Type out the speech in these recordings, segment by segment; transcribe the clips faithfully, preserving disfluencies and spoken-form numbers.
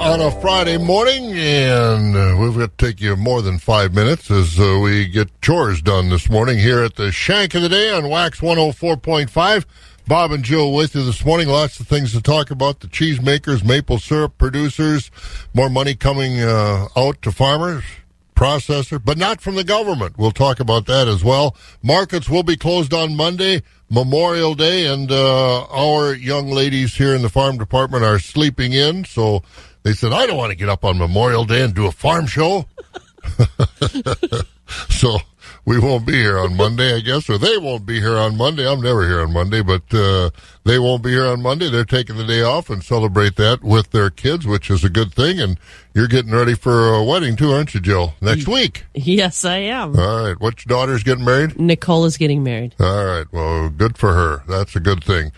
On a Friday morning, and we've got to take you more than five minutes as uh, we get chores done this morning here at the Shank of the Day on Wax one oh four point five. Bob and Joe with you this morning. Lots of things to talk about. The cheese makers, maple syrup producers, more money coming uh, out to farmers, processor, but not from the government. We'll talk about that as well. Markets will be closed on Monday, Memorial Day, and uh, our young ladies here in the farm department are sleeping in, so they said, I don't want to get up on Memorial Day and do a farm show. So we won't be here on Monday, I guess, or they won't be here on Monday. I'm never here on Monday, but uh, they won't be here on Monday. They're taking the day off and celebrate that with their kids, which is a good thing. And you're getting ready for a wedding, too, aren't you, Jill? Next week. Yes, I am. All right. Which daughter's getting married? Nicola's getting married. All right. Well, good for her. That's a good thing.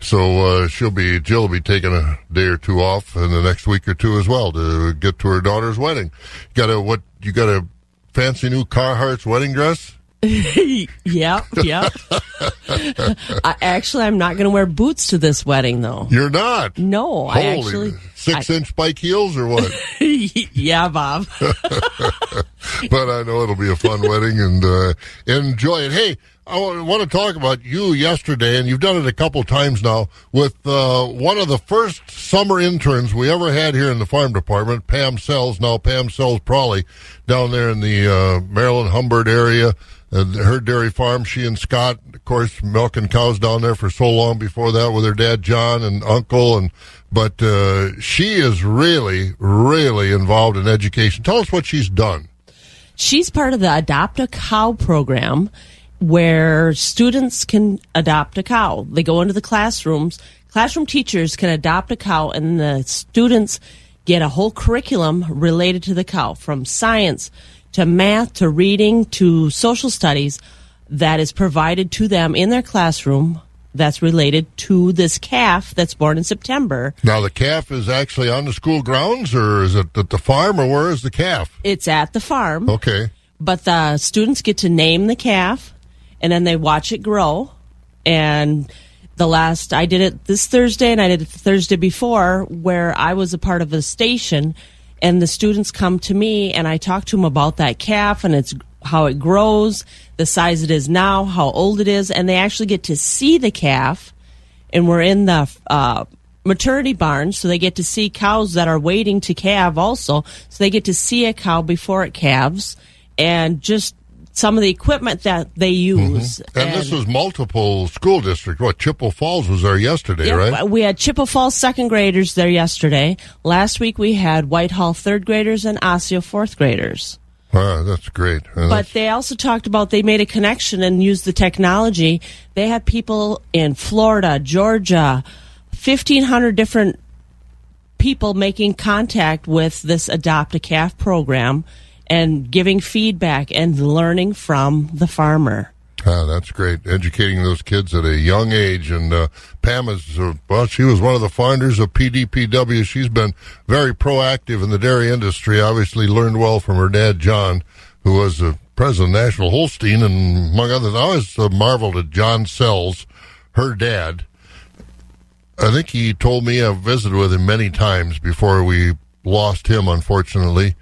So uh, she'll be, Jill will be taking a day or two off in the next week or two as well to get to her daughter's wedding. You got to, what, you got to, fancy new Carhartt's wedding dress? Yeah, yeah. I, actually, I'm not going to wear boots to this wedding, though. You're not? No, Holy, I actually... Six-inch spike heels or what? Yeah, Bob. But I know it'll be a fun wedding, and uh, enjoy it. Hey, I want to talk about you yesterday, and you've done it a couple times now, with uh, one of the first summer interns we ever had here in the farm department, Pam Selz, now Pam Selz-Pralle, down there in the uh, Maryland-Humbert area, uh, her dairy farm, she and Scott, of course, milking cows down there for so long before that with her dad, John, and uncle, and but uh, she is really, really involved in education. Tell us what she's done. She's part of the Adopt a Cow program, where students can adopt a cow. They go into the classrooms. Classroom teachers can adopt a cow, and the students get a whole curriculum related to the cow, from science to math to reading to social studies, that is provided to them in their classroom that's related to this calf that's born in September. Now, the calf is actually on the school grounds, or is it at the farm, or where is the calf? It's at the farm. Okay. But the students get to name the calf, and then they watch it grow. And the last, I did it this Thursday, and I did it the Thursday before, where I was a part of a station, and the students come to me, and I talk to them about that calf, and it's how it grows, the size it is now, how old it is, and they actually get to see the calf. And we're in the uh, maternity barn, so they get to see cows that are waiting to calve also. So they get to see a cow before it calves, and just some of the equipment that they use. Mm-hmm. And, and this was multiple school districts. What, Chippewa Falls was there yesterday, yeah, right? We had Chippewa Falls second graders there yesterday. Last week we had Whitehall third graders and Osseo fourth graders. Wow, that's great. And but that's... they also talked about they made a connection and used the technology. They had people in Florida, Georgia, fifteen hundred different people making contact with this Adopt a Calf program. and giving feedback and learning from the farmer. Ah, that's great. Educating those kids at a young age. And uh, Pam is, uh, well, she was one of the founders of P D P W. She's been very proactive in the dairy industry, obviously learned well from her dad, John, who was the president of National Holstein. And among others, I always uh, marveled at John Selz, her dad. I think he told me, I've visited with him many times before we lost him, unfortunately.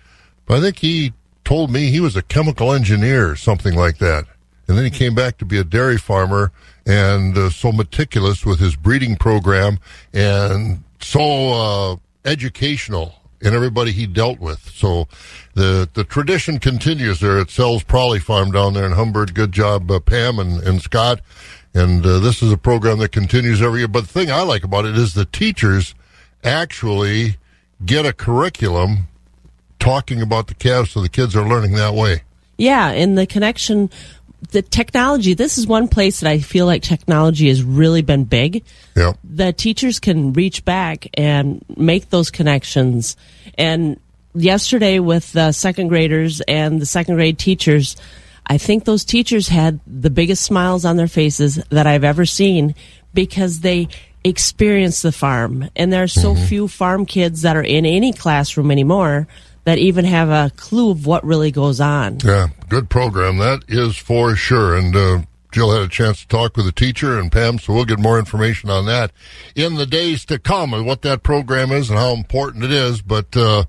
But I think he told me he was a chemical engineer or something like that. And then he came back to be a dairy farmer, and uh, so meticulous with his breeding program and so uh, educational in everybody he dealt with. So the the tradition continues there at Selz-Pralle Farm down there in Humboldt. Good job, uh, Pam and, and Scott. And uh, this is a program that continues every year. But the thing I like about it is the teachers actually get a curriculum talking about the calves, so the kids are learning that way. Yeah, and the connection... The technology, this is one place that I feel like technology has really been big. Yeah. The teachers can reach back and make those connections. And yesterday with the second graders and the second grade teachers, I think those teachers had the biggest smiles on their faces that I've ever seen, because they experienced the farm. And there are so mm-hmm. few farm kids that are in any classroom anymore that even have a clue of what really goes on. Yeah, good program, that is for sure. And uh, Jill had a chance to talk with the teacher and Pam, so we'll get more information on that in the days to come, and what that program is and how important it is. But uh,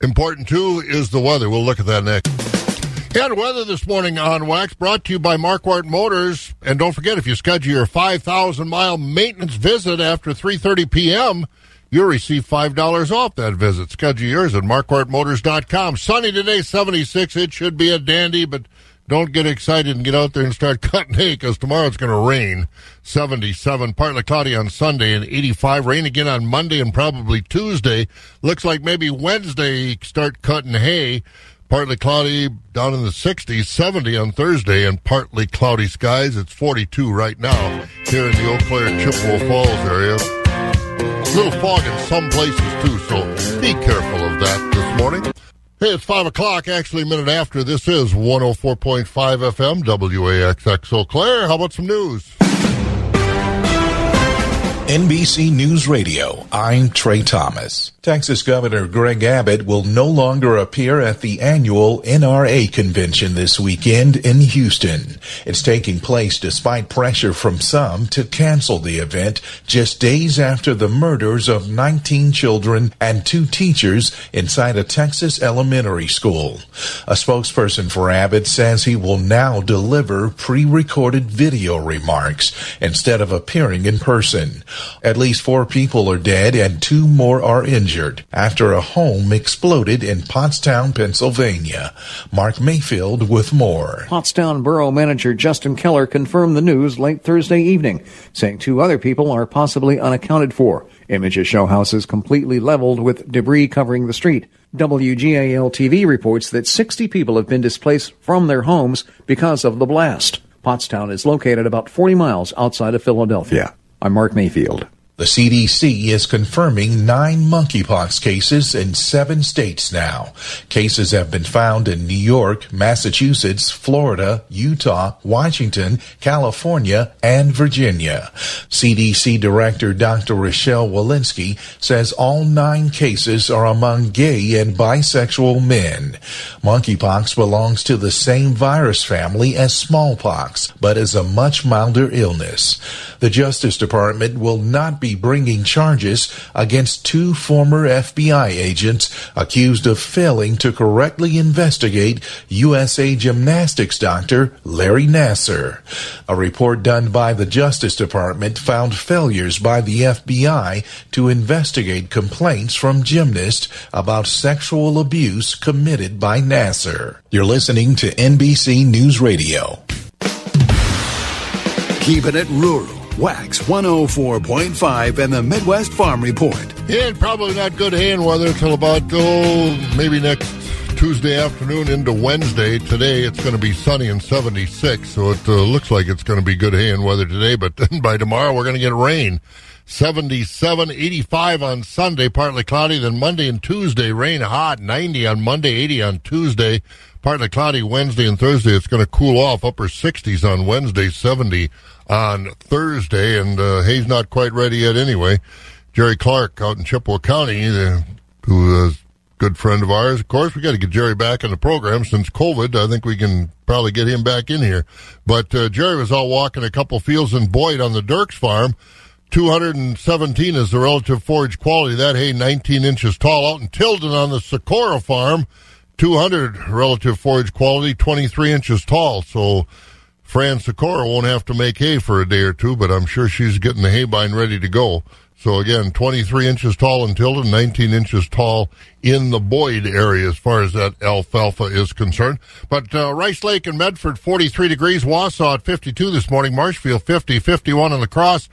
important, too, is the weather. We'll look at that next. And weather this morning on Wax, brought to you by Marquardt Motors. And don't forget, if you schedule your five thousand mile maintenance visit after three thirty p.m., you'll receive five dollars off that visit. Schedule yours at marquardt motors dot com. Sunny today, seventy-six. It should be a dandy, but don't get excited and get out there and start cutting hay, because tomorrow it's going to rain. seventy-seven, partly cloudy on Sunday, and eighty-five. Rain again on Monday and probably Tuesday. Looks like maybe Wednesday start cutting hay. Partly cloudy down in the sixties, seventy on Thursday, and partly cloudy skies. It's forty-two right now here in the Eau Claire, Chippewa Falls area. A little fog in some places, too, so be careful of that this morning. Hey, it's five o'clock, actually a minute after. This is one oh four point five F M, W A X X Eau Claire. How about some news? N B C News Radio, I'm Trey Thomas. Texas Governor Greg Abbott will no longer appear at the annual N R A convention this weekend in Houston. It's taking place despite pressure from some to cancel the event just days after the murders of nineteen children and two teachers inside a Texas elementary school. A spokesperson for Abbott says he will now deliver pre-recorded video remarks instead of appearing in person. At least four people are dead and two more are injured after a home exploded in Pottstown, Pennsylvania. Mark Mayfield with more. Pottstown Borough Manager Justin Keller confirmed the news late Thursday evening, saying two other people are possibly unaccounted for. Images show houses completely leveled with debris covering the street. W G A L T V reports that sixty people have been displaced from their homes because of the blast. Pottstown is located about forty miles outside of Philadelphia. I'm Mark Mayfield. The C D C is confirming nine monkeypox cases in seven states now. Cases have been found in New York, Massachusetts, Florida, Utah, Washington, California, and Virginia. C D C Director Doctor Rochelle Walensky says all nine cases are among gay and bisexual men. Monkeypox belongs to the same virus family as smallpox, but is a much milder illness. The Justice Department will not be bringing charges against two former F B I agents accused of failing to correctly investigate U S A Gymnastics doctor Larry Nassar. A report done by the Justice Department found failures by the F B I to investigate complaints from gymnasts about sexual abuse committed by Nassar. You're listening to N B C News Radio. Keeping it rural. Wax one oh four point five and the Midwest Farm Report. Yeah, probably not good hay and weather till about, oh, maybe next Tuesday afternoon into Wednesday. Today it's going to be sunny and seventy-six, so it uh, looks like it's going to be good hay and weather today, but then by tomorrow we're going to get rain. seventy-seven, eighty-five on Sunday, partly cloudy, then Monday and Tuesday rain, hot, ninety on Monday, eighty on Tuesday, partly cloudy Wednesday and Thursday. It's going to cool off, upper sixties on Wednesday, seventy on Thursday, and uh, hay's not quite ready yet anyway. Jerry Clark out in Chippewa County, uh, who is uh, good friend of ours. Of course, we got to get Jerry back in the program. Since COVID, I think we can probably get him back in here. But uh, Jerry was out walking a couple fields in Boyd on the Dirks farm. two hundred seventeen is the relative forage quality. That hay, nineteen inches tall. Out in Tilden on the Socorro farm, two hundred relative forage quality, twenty-three inches tall. So Fran Socorro won't have to make hay for a day or two, but I'm sure she's getting the hay bind ready to go. So, again, twenty-three inches tall in Tilden, nineteen inches tall in the Boyd area as far as that alfalfa is concerned. But uh, Rice Lake and Medford, forty-three degrees. Wausau at fifty-two this morning. Marshfield, fifty, fifty-one in La Crosse.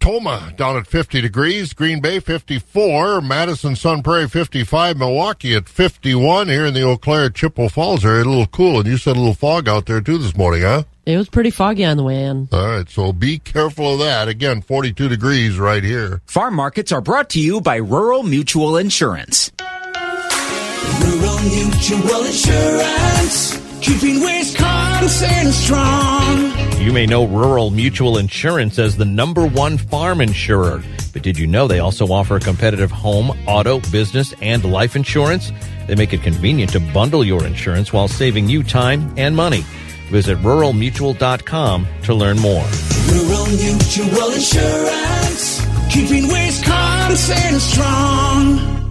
Toma down at fifty degrees. Green Bay, fifty-four. Madison, Sun Prairie, fifty-five. Milwaukee at fifty-one. Here in the Eau Claire, Chippewa Falls area, a little cool. And you said a little fog out there, too, this morning, huh? It was pretty foggy on the way in. All right, so be careful of that. Again, forty-two degrees right here. Farm markets are brought to you by Rural Mutual Insurance. Rural Mutual Insurance, keeping Wisconsin strong. You may know Rural Mutual Insurance as the number one farm insurer. But did you know they also offer a competitive home, auto, business, and life insurance? They make it convenient to bundle your insurance while saving you time and money. Visit rural mutual dot com to learn more. Rural Mutual Insurance, keeping Wisconsin strong.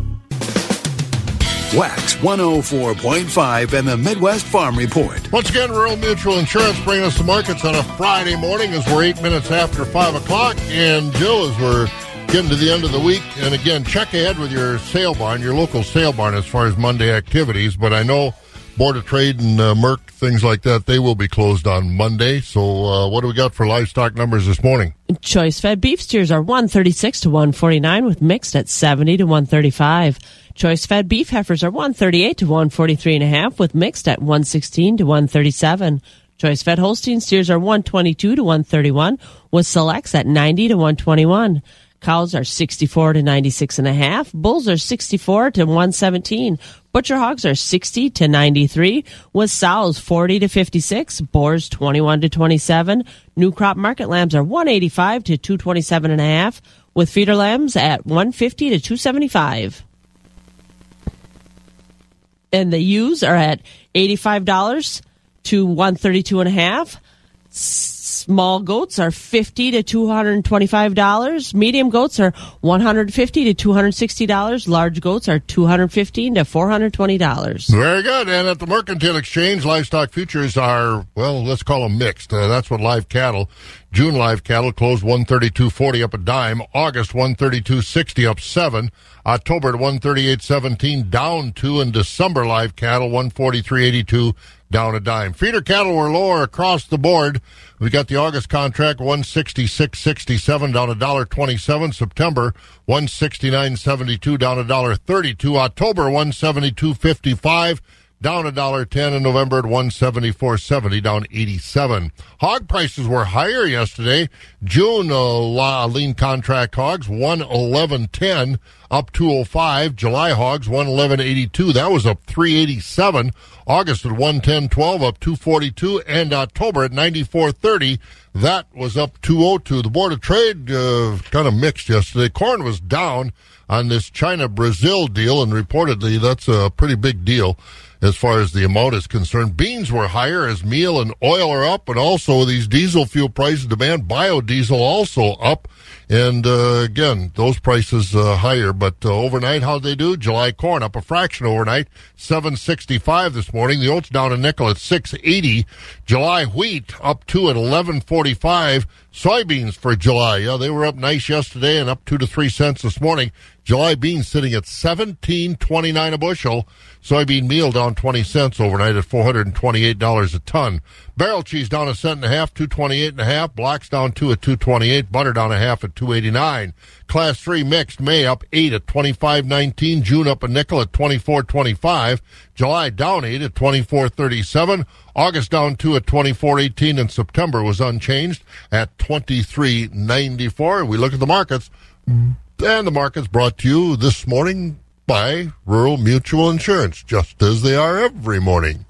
Wax one oh four point five and the Midwest Farm Report. Once again, Rural Mutual Insurance bringing us the markets on a Friday morning as we're eight minutes after five o'clock. And, Jill, as we're getting to the end of the week, and, again, check ahead with your sale barn, your local sale barn as far as Monday activities. But I know Board of Trade and uh, Merck, things like that, they will be closed on Monday. So uh, what do we got for livestock numbers this morning? Choice-fed beef steers are one thirty-six to one forty-nine with mixed at seventy to one thirty-five. Choice-fed beef heifers are one thirty-eight to one forty-three and a half with mixed at one sixteen to one thirty-seven. Choice-fed Holstein steers are one twenty-two to one thirty-one with selects at ninety to one twenty-one. Cows are sixty-four to ninety-six and a half. Bulls are sixty-four to one seventeen. Butcher hogs are sixty to ninety-three, with sows forty to fifty-six, boars twenty-one to twenty-seven. New crop market lambs are one eighty-five to two twenty-seven and a half, with feeder lambs at one fifty to two seventy-five. And the ewes are at eighty-five to one thirty-two and a half. Small goats are fifty to two twenty-five. Medium goats are one fifty to two sixty. Large goats are two fifteen to four twenty. Very good. And at the Mercantile Exchange, livestock futures are, well, let's call them mixed. Uh, that's what live cattle. June live cattle closed one thirty-two forty, up a dime. August one thirty-two sixty, up seven. October one thirty-eight seventeen, down two. And December live cattle one forty-three eighty-two. Down a dime. Feeder cattle were lower across the board. We got the August contract one sixty-six sixty-seven, down a dollar twenty-seven. September one sixty-nine seventy-two, down a dollar thirty-two. October one seventy-two fifty-five, down a dollar ten. And November at one seventy-four seventy, down eighty-seven. Hog prices were higher yesterday. June uh, lean contract hogs one eleven ten, up two oh five. July hogs one eleven eighty-two. That was up three eighty-seven. August at one ten twelve, up two forty-two, and October at ninety-four thirty, that was up two oh two. The Board of Trade uh, kind of mixed yesterday. Corn was down on this China-Brazil deal, and reportedly that's a pretty big deal as far as the amount is concerned. Beans were higher as meal and oil are up, and also these diesel fuel prices demand biodiesel also up. And, uh, again, those prices uh, higher. But uh, overnight, how'd they do? July corn up a fraction overnight, seven sixty-five this morning. The oats down a nickel at six eighty. July wheat up two at eleven forty-five. Soybeans for July, yeah, they were up nice yesterday and up two to three cents this morning. July beans sitting at seventeen twenty-nine a bushel. Soybean meal down twenty cents overnight at four hundred twenty-eight dollars a ton. Barrel cheese down a cent and a half, two twenty-eight and a half. Blocks down two at two twenty-eight. Butter down a half at two eighty-nine. Class three mixed May up eight at twenty-five nineteen. June up a nickel at twenty-four twenty-five. July down eight at twenty-four thirty-seven. August down two at twenty-four eighteen. And September was unchanged at twenty-three ninety-four. We look at the markets. And the market's brought to you this morning by Rural Mutual Insurance, just as they are every morning.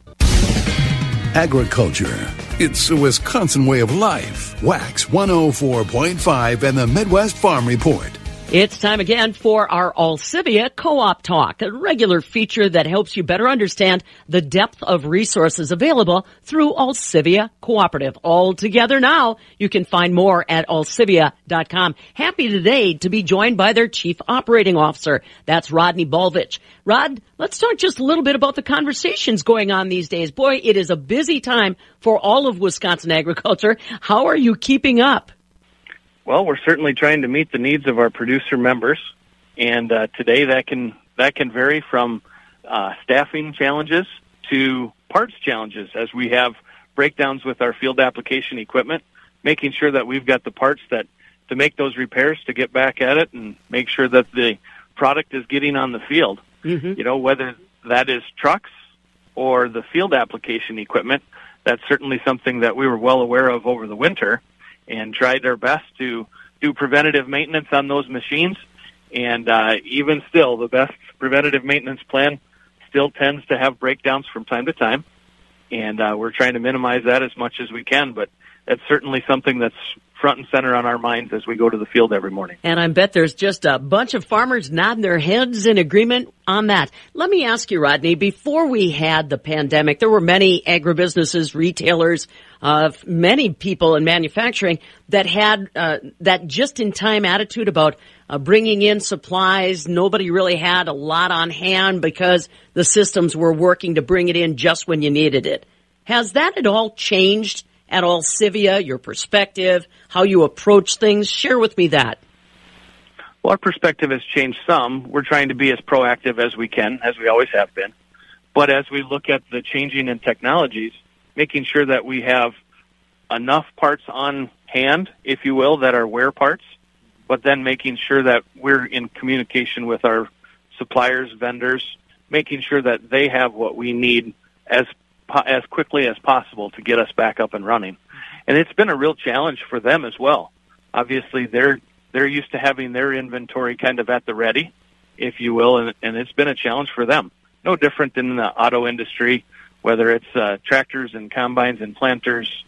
Agriculture. It's a Wisconsin way of life. Wax one oh four point five and the Midwest Farm Report. It's time again for our Alcivia Co-op Talk, a regular feature that helps you better understand the depth of resources available through Alcivia Cooperative. All together now, you can find more at alcivia dot com. Happy today to be joined by their Chief Operating Officer. That's Rodney Bolvich. Rod, let's talk just a little bit about the conversations going on these days. Boy, it is a busy time for all of Wisconsin agriculture. How are you keeping up? Well, we're certainly trying to meet the needs of our producer members, and uh, today that can that can vary from uh, staffing challenges to parts challenges as we have breakdowns with our field application equipment, making sure that we've got the parts that to make those repairs to get back at it and make sure that the product is getting on the field. Mm-hmm. You know, whether that is trucks or the field application equipment, that's certainly something that we were well aware of over the winter, and tried our best to do preventative maintenance on those machines. And uh, even still, the best preventative maintenance plan still tends to have breakdowns from time to time. And uh, we're trying to minimize that as much as we can, but that's certainly something that's front and center on our minds as we go to the field every morning. And I bet there's just a bunch of farmers nodding their heads in agreement on that. Let me ask you, Rodney, before we had the pandemic, there were many agribusinesses, retailers, uh, many people in manufacturing that had uh, that just-in-time attitude about uh, bringing in supplies. Nobody really had a lot on hand because the systems were working to bring it in just when you needed it. Has that at all changed at Alcivia, your perspective, how you approach things? Share with me that. Well, our perspective has changed some. We're trying to be as proactive as we can, as we always have been. But as we look at the changing in technologies, making sure that we have enough parts on hand, if you will, that are wear parts, but then making sure that we're in communication with our suppliers, vendors, making sure that they have what we need as as quickly as possible to get us back up and running. And it's been a real challenge for them as well. Obviously, they're they're used to having their inventory kind of at the ready, if you will, and, and it's been a challenge for them. No different than the auto industry, whether it's uh, tractors and combines and planters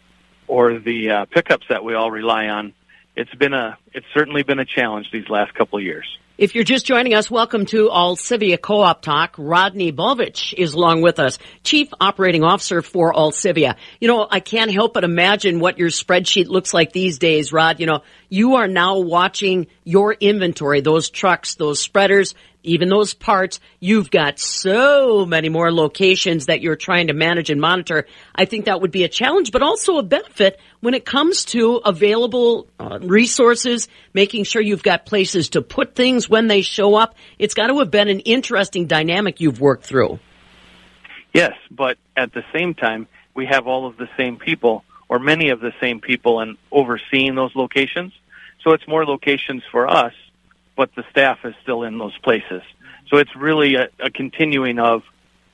or the uh, pickups that we all rely on. It's been a it's certainly been a challenge these last couple of years. If you're just joining us, welcome to Alcivia Co-op Talk. Rodney Bolvich is along with us, Chief Operating Officer for Alcivia. You know, I can't help but imagine what your spreadsheet looks like these days, Rod. You know, you are now watching your inventory, those trucks, those spreaders, even those parts. You've got so many more locations that you're trying to manage and monitor. I think that would be a challenge, but also a benefit when it comes to available uh, resources, making sure you've got places to put things when they show up. It's got to have been an interesting dynamic you've worked through. Yes, but at the same time, we have all of the same people, or many of the same people, and overseeing those locations. So it's more locations for us, but the staff is still in those places. So it's really a, a continuing of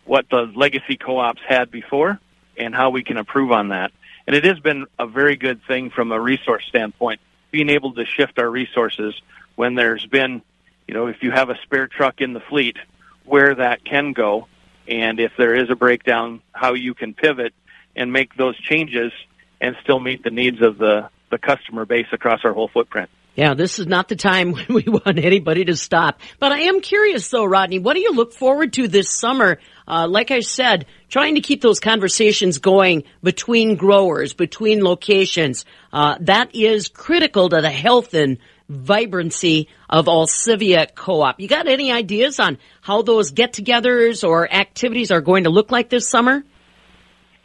what the legacy co-ops had before and how we can improve on that. And it has been a very good thing from a resource standpoint, being able to shift our resources when there's been, you know, if you have a spare truck in the fleet, where that can go, and if there is a breakdown, how you can pivot and make those changes and still meet the needs of the, the customer base across our whole footprint. Yeah, this is not the time when we want anybody to stop. But I am curious, though, Rodney, what do you look forward to this summer? Uh, like I said, trying to keep those conversations going between growers, between locations. Uh, that is critical to the health and vibrancy of Alcivia Co-op. You got any ideas on how those get-togethers or activities are going to look like this summer?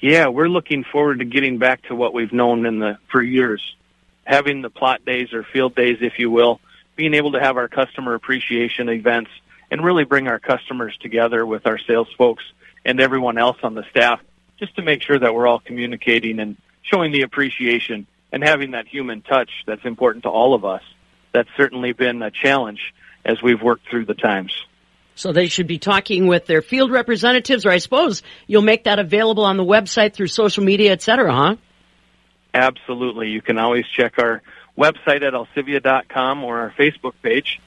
Yeah, we're looking forward to getting back to what we've known in the for years, having the plot days or field days, if you will, being able to have our customer appreciation events and really bring our customers together with our sales folks and everyone else on the staff, just to make sure that we're all communicating and showing the appreciation and having that human touch that's important to all of us. That's certainly been a challenge as we've worked through the times. So they should be talking with their field representatives, or I suppose you'll make that available on the website through social media, et cetera, huh? Absolutely. You can always check our website at alcivia dot com or our Facebook page.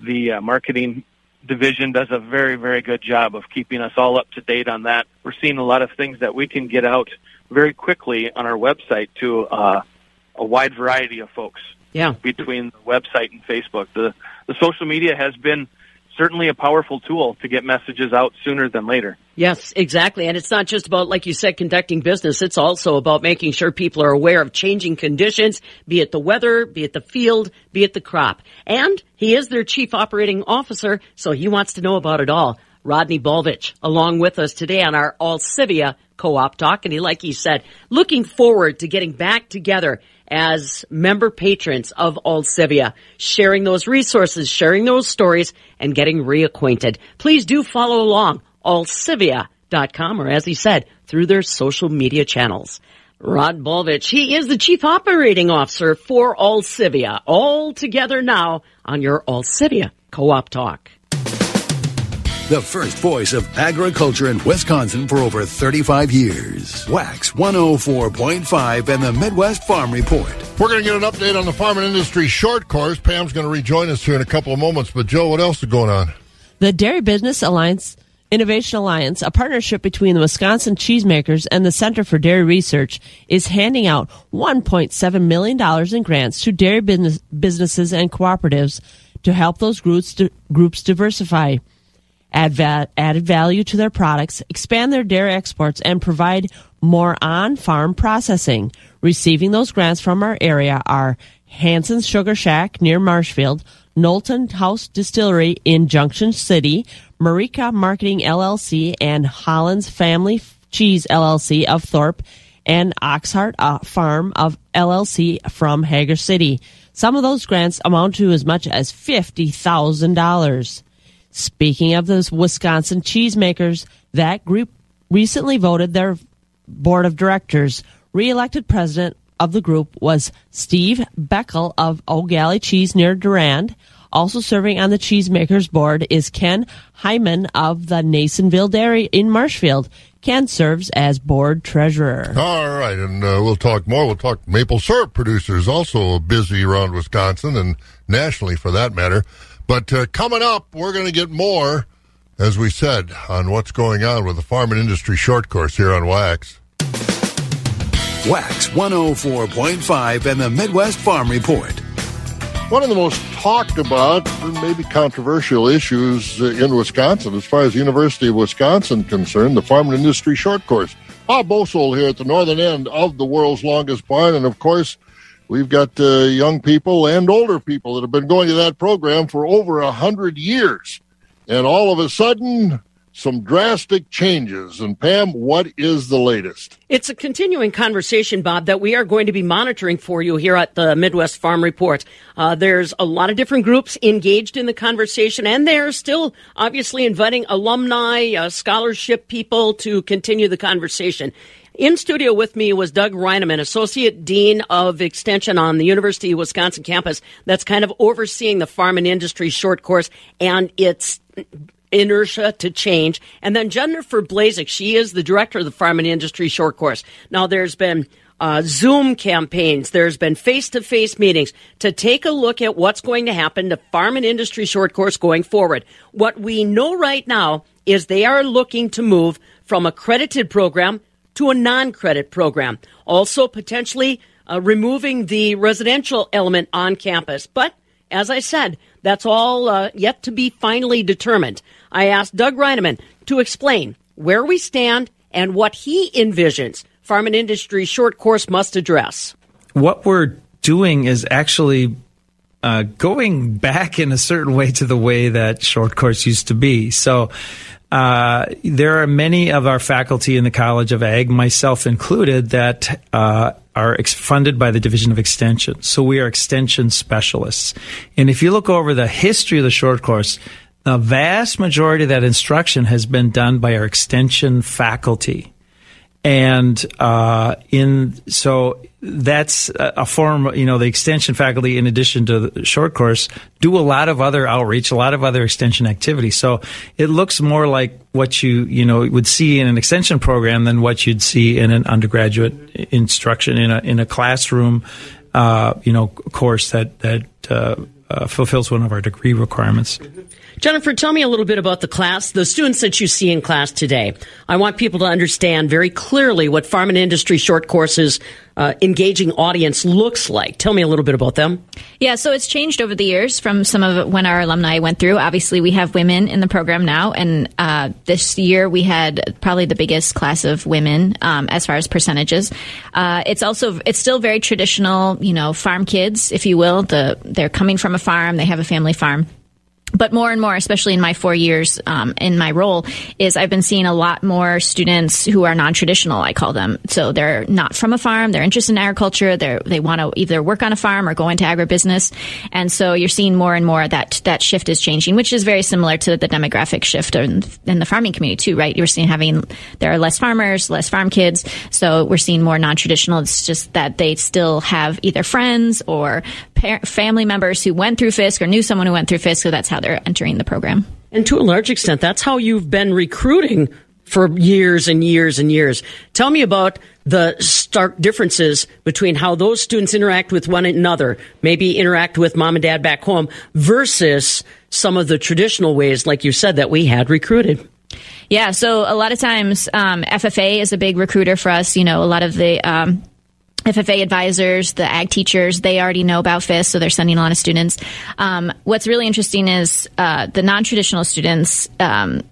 The uh, marketing division does a very, very good job of keeping us all up to date on that. We're seeing a lot of things that we can get out very quickly on our website to uh, a wide variety of folks. Yeah. Between the website and Facebook. The, the social media has been certainly a powerful tool to get messages out sooner than later. Yes, exactly. And it's not just about, like you said, conducting business. It's also about making sure people are aware of changing conditions, be it the weather, be it the field, be it the crop. And he is their chief operating officer, so he wants to know about it all. Rodney Bolvich, along with us today on our Alcivia Co-op Talk. And he, like he said, looking forward to getting back together as member patrons of Alcivia, sharing those resources, sharing those stories, and getting reacquainted. Please do follow along, alcivia dot com, or as he said, through their social media channels. Rod Bolvich, he is the Chief Operating Officer for Alcivia. All together now on your Alcivia Co-op Talk. The first voice of agriculture in Wisconsin for over thirty-five years. Wax one oh four point five and the Midwest Farm Report. We're going to get an update on the Farm and Industry Short Course. Pam's going to rejoin us here in a couple of moments. But, Joe, what else is going on? The Dairy Business Alliance Innovation Alliance, a partnership between the Wisconsin cheesemakers and the Center for Dairy Research, is handing out one point seven million dollars in grants to dairy business, businesses and cooperatives to help those groups, groups diversify, add va- added value to their products, expand their dairy exports, and provide more on-farm processing. Receiving those grants from our area are Hanson's Sugar Shack near Marshfield, Knowlton House Distillery in Junction City, Marika Marketing L L C, and Holland's Family Cheese L L C of Thorpe, and Oxheart uh, Farm of L L C from Hager City. Some of those grants amount to as much as fifty thousand dollars. Speaking of those Wisconsin cheesemakers, that group recently voted their board of directors. Re-elected president of the group was Steve Beckel of O'Galley Cheese near Durand. Also serving on the cheesemakers board is Ken Hyman of the Nasonville Dairy in Marshfield. Ken serves as board treasurer. All right, and uh, we'll talk more. We'll talk maple syrup producers, also busy around Wisconsin and nationally for that matter. But uh, coming up, we're going to get more, as we said, on what's going on with the Farm and Industry Short Course here on Wax. Wax one oh four point five and the Midwest Farm Report. One of the most talked about, maybe controversial issues in Wisconsin, as far as the University of Wisconsin concerned, the Farm and Industry Short Course. Bob Bosel here at the northern end of the world's longest barn, and of course, we've got uh, young people and older people that have been going to that program for over one hundred years. And all of a sudden, some drastic changes. And, Pam, what is the latest? It's a continuing conversation, Bob, that we are going to be monitoring for you here at the Midwest Farm Report. Uh, there's a lot of different groups engaged in the conversation, and they're still obviously inviting alumni, uh, scholarship people to continue the conversation. In studio with me was Doug Reinemann, Associate Dean of Extension on the University of Wisconsin campus, that's kind of overseeing the Farm and Industry Short Course and its inertia to change. And then Jennifer Blazik, she is the director of the Farm and Industry Short Course. Now, there's been uh, Zoom campaigns, there's been face-to-face meetings to take a look at what's going to happen to Farm and Industry Short Course going forward. What we know right now is they are looking to move from accredited program to a non-credit program, also potentially uh, removing the residential element on campus. But, as I said, that's all uh, yet to be finally determined. I asked Doug Reinemann to explain where we stand and what he envisions Farm and Industry Short Course must address. What we're doing is actually uh, going back in a certain way to the way that short course used to be. So Uh, there are many of our faculty in the College of Ag, myself included, that uh, are ex- funded by the Division of Extension. So we are extension specialists. And if you look over the history of the short course, the vast majority of that instruction has been done by our extension faculty. And uh, in so that's a form, you know, the extension faculty, in addition to the short course, do a lot of other outreach, a lot of other extension activity. So it looks more like what you, you know, would see in an extension program than what you'd see in an undergraduate instruction in a in a classroom, uh, you know, course that that uh, uh, fulfills one of our degree requirements. Jennifer, tell me a little bit about the class, the students that you see in class today. I want people to understand very clearly what Farm and Industry Short Course's uh, engaging audience looks like. Tell me a little bit about them. Yeah, so it's changed over the years from some of when our alumni went through. Obviously, we have women in the program now, and uh, this year we had probably the biggest class of women um, as far as percentages. Uh, it's also it's still very traditional, you know, farm kids, if you will. The, they're coming from a farm, they have a family farm. But more and more, especially in my four years um, in my role, is I've been seeing a lot more students who are non-traditional, I call them. So they're not from a farm. They're interested in agriculture. They they want to either work on a farm or go into agribusiness. And so you're seeing more and more that that shift is changing, which is very similar to the demographic shift in, in the farming community too, right? You're seeing having there are less farmers, less farm kids. So we're seeing more non-traditional. It's just that they still have either friends or par- family members who went through Fisk or knew someone who went through Fisk. So that's how they're entering the program. And to a large extent, that's how you've been recruiting for years and years and years. Tell me about the stark differences between how those students interact with one another, maybe interact with mom and dad back home, versus some of the traditional ways, like you said, that we had recruited. Yeah, so a lot of times um, F F A is a big recruiter for us. You know, a lot of the um, F F A advisors, the ag teachers, they already know about F I S, so they're sending a lot of students. Um, what's really interesting is uh, the non-traditional students, um,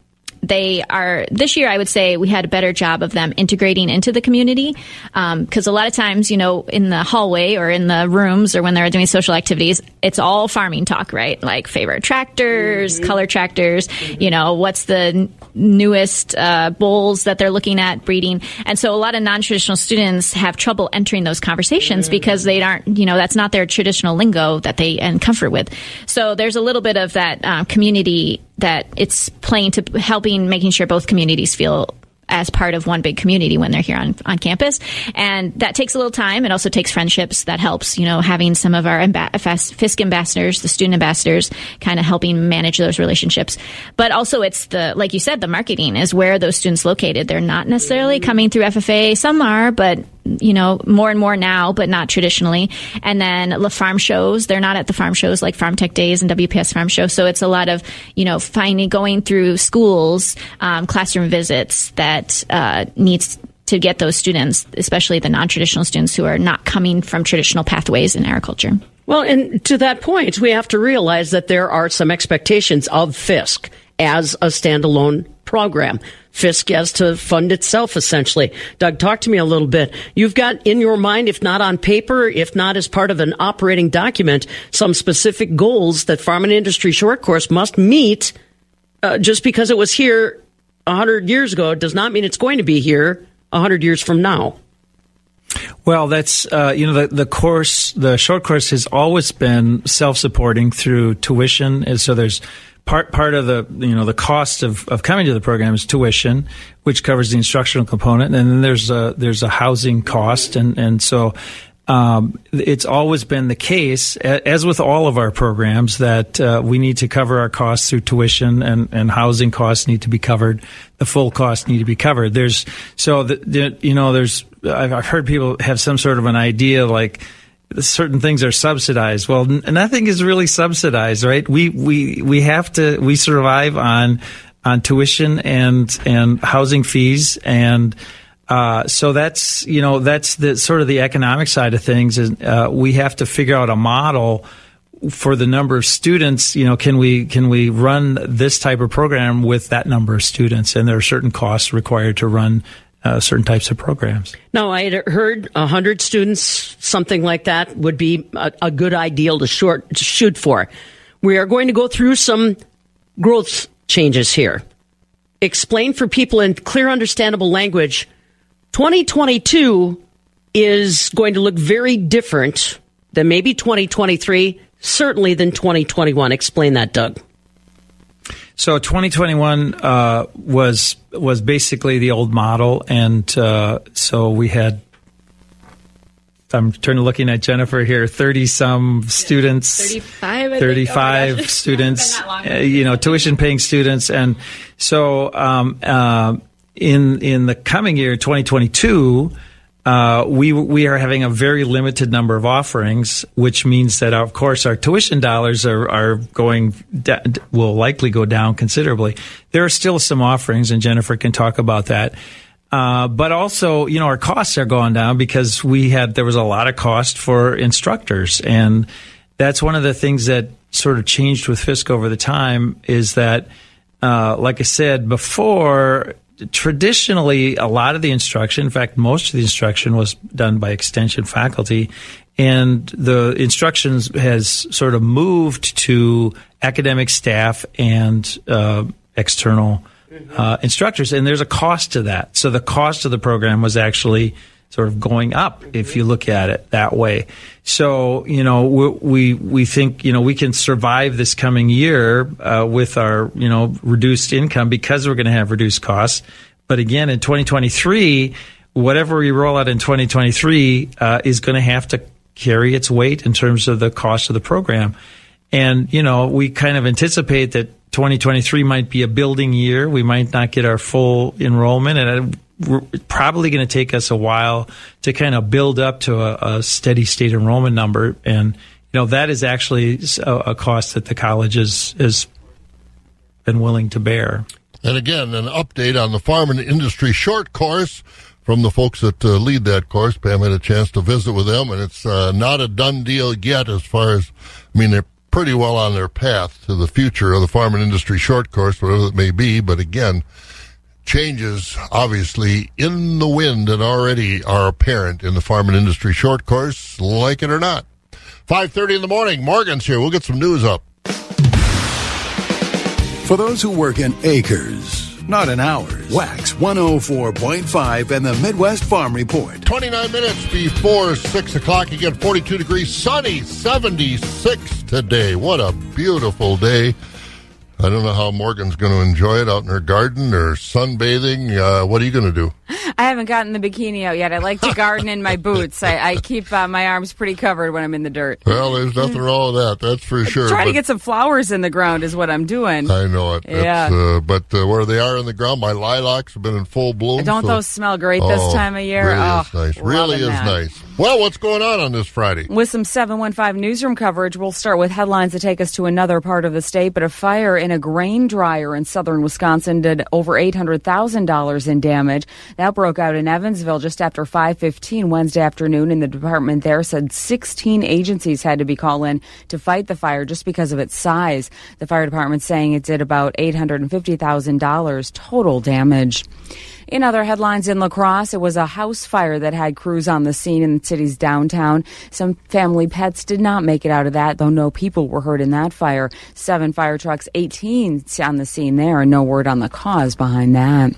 they are, this year I would say we had a better job of them integrating into the community, because um, a lot of times, you know, in the hallway or in the rooms or when they're doing social activities, it's all farming talk, right? Like favorite tractors, mm-hmm. color tractors, mm-hmm. you know, what's the newest uh, bulls that they're looking at breeding. And so a lot of non-traditional students have trouble entering those conversations mm-hmm. because they aren't, you know, that's not their traditional lingo that they and comfort with. So there's a little bit of that uh, community that it's playing to helping, making sure both communities feel as part of one big community when they're here on, on campus. And that takes a little time. It also takes friendships. That helps, you know, having some of our amb- Fisk ambassadors, the student ambassadors, kind of helping manage those relationships. But also it's the, like you said, the marketing is where those students located. They're not necessarily coming through F F A. Some are, but you know, more and more now, but not traditionally. And then the farm shows, they're not at the farm shows like Farm Tech Days and W P S Farm Show. So it's a lot of, you know, finding, going through schools, um, classroom visits that uh, needs to get those students, especially the non-traditional students who are not coming from traditional pathways in agriculture. Well, and to that point, we have to realize that there are some expectations of Fisk as a standalone program. Fisk has to fund itself, essentially. Doug, talk to me a little bit. You've got in your mind, if not on paper, if not as part of an operating document, some specific goals that Farm and Industry Short Course must meet. Uh, just because it was here one hundred years ago does not mean it's going to be here one hundred years from now. Well, that's, uh, you know, the, the course, the short course has always been self-supporting through tuition. And so there's Part part of the you know the cost of, of coming to the program is tuition, which covers the instructional component, and then there's a there's a housing cost, and and so um, it's always been the case, as with all of our programs, that uh, we need to cover our costs through tuition, and, and housing costs need to be covered, the full costs need to be covered. There's so the, the, you know there's I've heard people have some sort of an idea like, certain things are subsidized. Well, nothing is really subsidized, right? We we we have to we survive on on tuition and and housing fees, and uh, so that's you know that's the sort of the economic side of things. And uh, we have to figure out a model for the number of students. You know, can we can we run this type of program with that number of students? And there are certain costs required to run Uh, certain types of programs. Now, I had heard one hundred students, something like that, would be a, a good ideal to, short, to shoot for. We are going to go through some growth changes here. Explain for people in clear, understandable language, twenty twenty-two is going to look very different than maybe twenty twenty-three, certainly than twenty twenty-one. Explain that, Doug. So twenty twenty-one uh, was was basically the old model, and uh, so we had, I'm turning looking at Jennifer here, thirty-some students, thirty-five, thirty-five oh, students, uh, you know, tuition-paying students. And so um, uh, in in the coming year, twenty twenty-two, uh, we we are having a very limited number of offerings, which means that, of course, our tuition dollars are, are going da- will likely go down considerably. There are still some offerings, and Jennifer can talk about that. Uh, but also, you know, our costs are going down because we had, there was a lot of cost for instructors. And that's one of the things that sort of changed with Fisk over the time is that, uh, like I said before, traditionally, a lot of the instruction, in fact, most of the instruction was done by extension faculty. And the instruction has sort of moved to academic staff and uh, external Uh, instructors, and there's a cost to that. So the cost of the program was actually sort of going up if you look at it that way. So, you know, we we, we think, you know, we can survive this coming year uh, with our, you know, reduced income because we're going to have reduced costs. But again, in twenty twenty-three, whatever we roll out in twenty twenty-three uh, is going to have to carry its weight in terms of the cost of the program. And, you know, we kind of anticipate that twenty twenty-three might be a building year. We might not get our full enrollment, and it's probably going to take us a while to kind of build up to a, a steady state enrollment number. And, you know, that is actually a, a cost that the college has is, is been willing to bear. And again, an update on the Farm and Industry Short Course from the folks that uh, lead that course. Pam had a chance to visit with them, and it's uh, not a done deal yet as far as, I mean, they're pretty well on their path to the future of the Farm and Industry Short Course, whatever it may be. But again, changes obviously in the wind and already are apparent in the Farm and Industry Short Course, like it or not. five thirty in the morning, Morgan's here. We'll get some news up. For those who work in acres, not in hours, Wax one oh four point five and the Midwest Farm Report. twenty-nine minutes before six o'clock, you get forty-two degrees, sunny, seventy-six today. What a beautiful day. I don't know how Morgan's going to enjoy it out in her garden or sunbathing. Uh, what are you going to do? I haven't gotten the bikini out yet. I like to garden in my boots. I, I keep uh, my arms pretty covered when I'm in the dirt. Well, there's nothing wrong with that. That's for sure. Trying to get some flowers in the ground is what I'm doing. I know it. Yeah. Uh, but uh, where they are in the ground, my lilacs have been in full bloom. Don't so. those smell great oh, this time of year? Really oh, is nice. Really is that. nice. Well, what's going on on this Friday? With some seven one five newsroom coverage, we'll start with headlines that take us to another part of the state, but a fire in a grain dryer in southern Wisconsin did over eight hundred thousand dollars in damage. That broke out in Evansville just after five fifteen Wednesday afternoon, and the department there said sixteen agencies had to be called in to fight the fire just because of its size. The fire department saying it did about eight hundred fifty thousand dollars total damage. In other headlines in La Crosse, it was a house fire that had crews on the scene in the city's downtown. Some family pets did not make it out of that, though no people were hurt in that fire. Seven fire trucks, eighteen on the scene there, and no word on the cause behind that.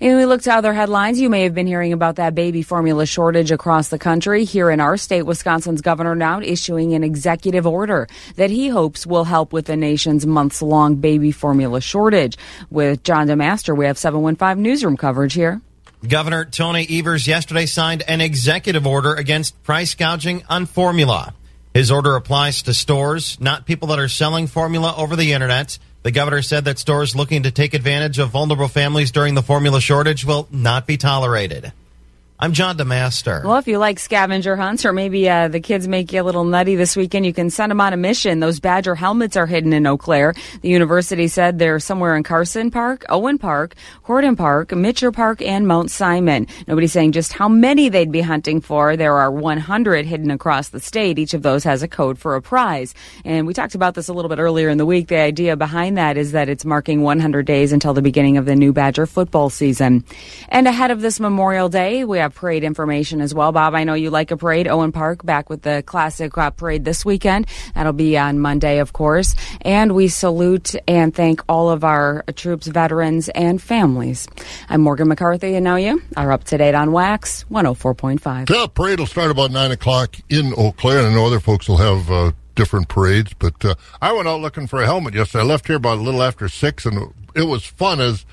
And we look to other headlines. You may have been hearing about that baby formula shortage across the country. Here in our state, Wisconsin's governor now issuing an executive order that he hopes will help with the nation's months-long baby formula shortage. With John DeMaster, we have seven one five newsroom coverage here. Governor Tony Evers yesterday signed an executive order against price gouging on formula. His order applies to stores, not people that are selling formula over the internet. The governor said that stores looking to take advantage of vulnerable families during the formula shortage will not be tolerated. I'm John DeMaster. Well, if you like scavenger hunts or maybe uh, the kids make you a little nutty this weekend, you can send them on a mission. Those Badger helmets are hidden in Eau Claire. The university said they're somewhere in Carson Park, Owen Park, Horton Park, Mitcher Park, and Mount Simon. Nobody's saying just how many they'd be hunting for. There are one hundred hidden across the state. Each of those has a code for a prize. And we talked about this a little bit earlier in the week. The idea behind that is that it's marking one hundred days until the beginning of the new Badger football season. And ahead of this Memorial Day, we have of parade information as well. Bob, I know you like a parade. Owen Park back with the classic uh, parade this weekend. That'll be on Monday, of course. And we salute and thank all of our uh, troops, veterans, and families. I'm Morgan McCarthy, and now you are up to date on Wax one oh four point five. Yeah, parade will start about nine o'clock in Eau Claire, and I know other folks will have uh, different parades, but uh, I went out looking for a helmet yesterday. I left here about a little after six, and it was fun as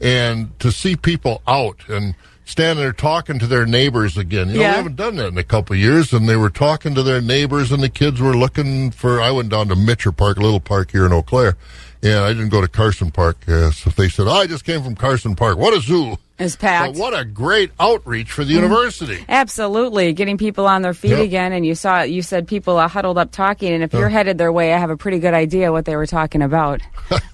and to see people out and standing there talking to their neighbors again. You know, yeah. We haven't done that in a couple of years, and they were talking to their neighbors, and the kids were looking for... I went down to Mitcher Park, a little park here in Eau Claire, and I didn't go to Carson Park. Uh, so they said, oh, I just came from Carson Park. What a zoo. It's packed. So what a great outreach for the mm-hmm. university. Absolutely. Getting people on their feet yep. again, and you saw, you said people are huddled up talking, and if yeah. you're headed their way, I have a pretty good idea what they were talking about.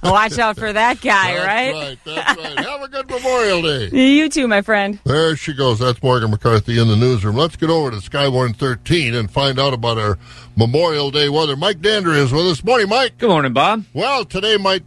Watch out for that guy, that's right? right? That's right. Have a good Memorial Day. You too, my friend. There she goes. That's Morgan McCarthy in the newsroom. Let's get over to Skyborn thirteen and find out about our Memorial Day weather. Mike Dandry is with us. Morning, Mike. Good morning, Bob. Well, today might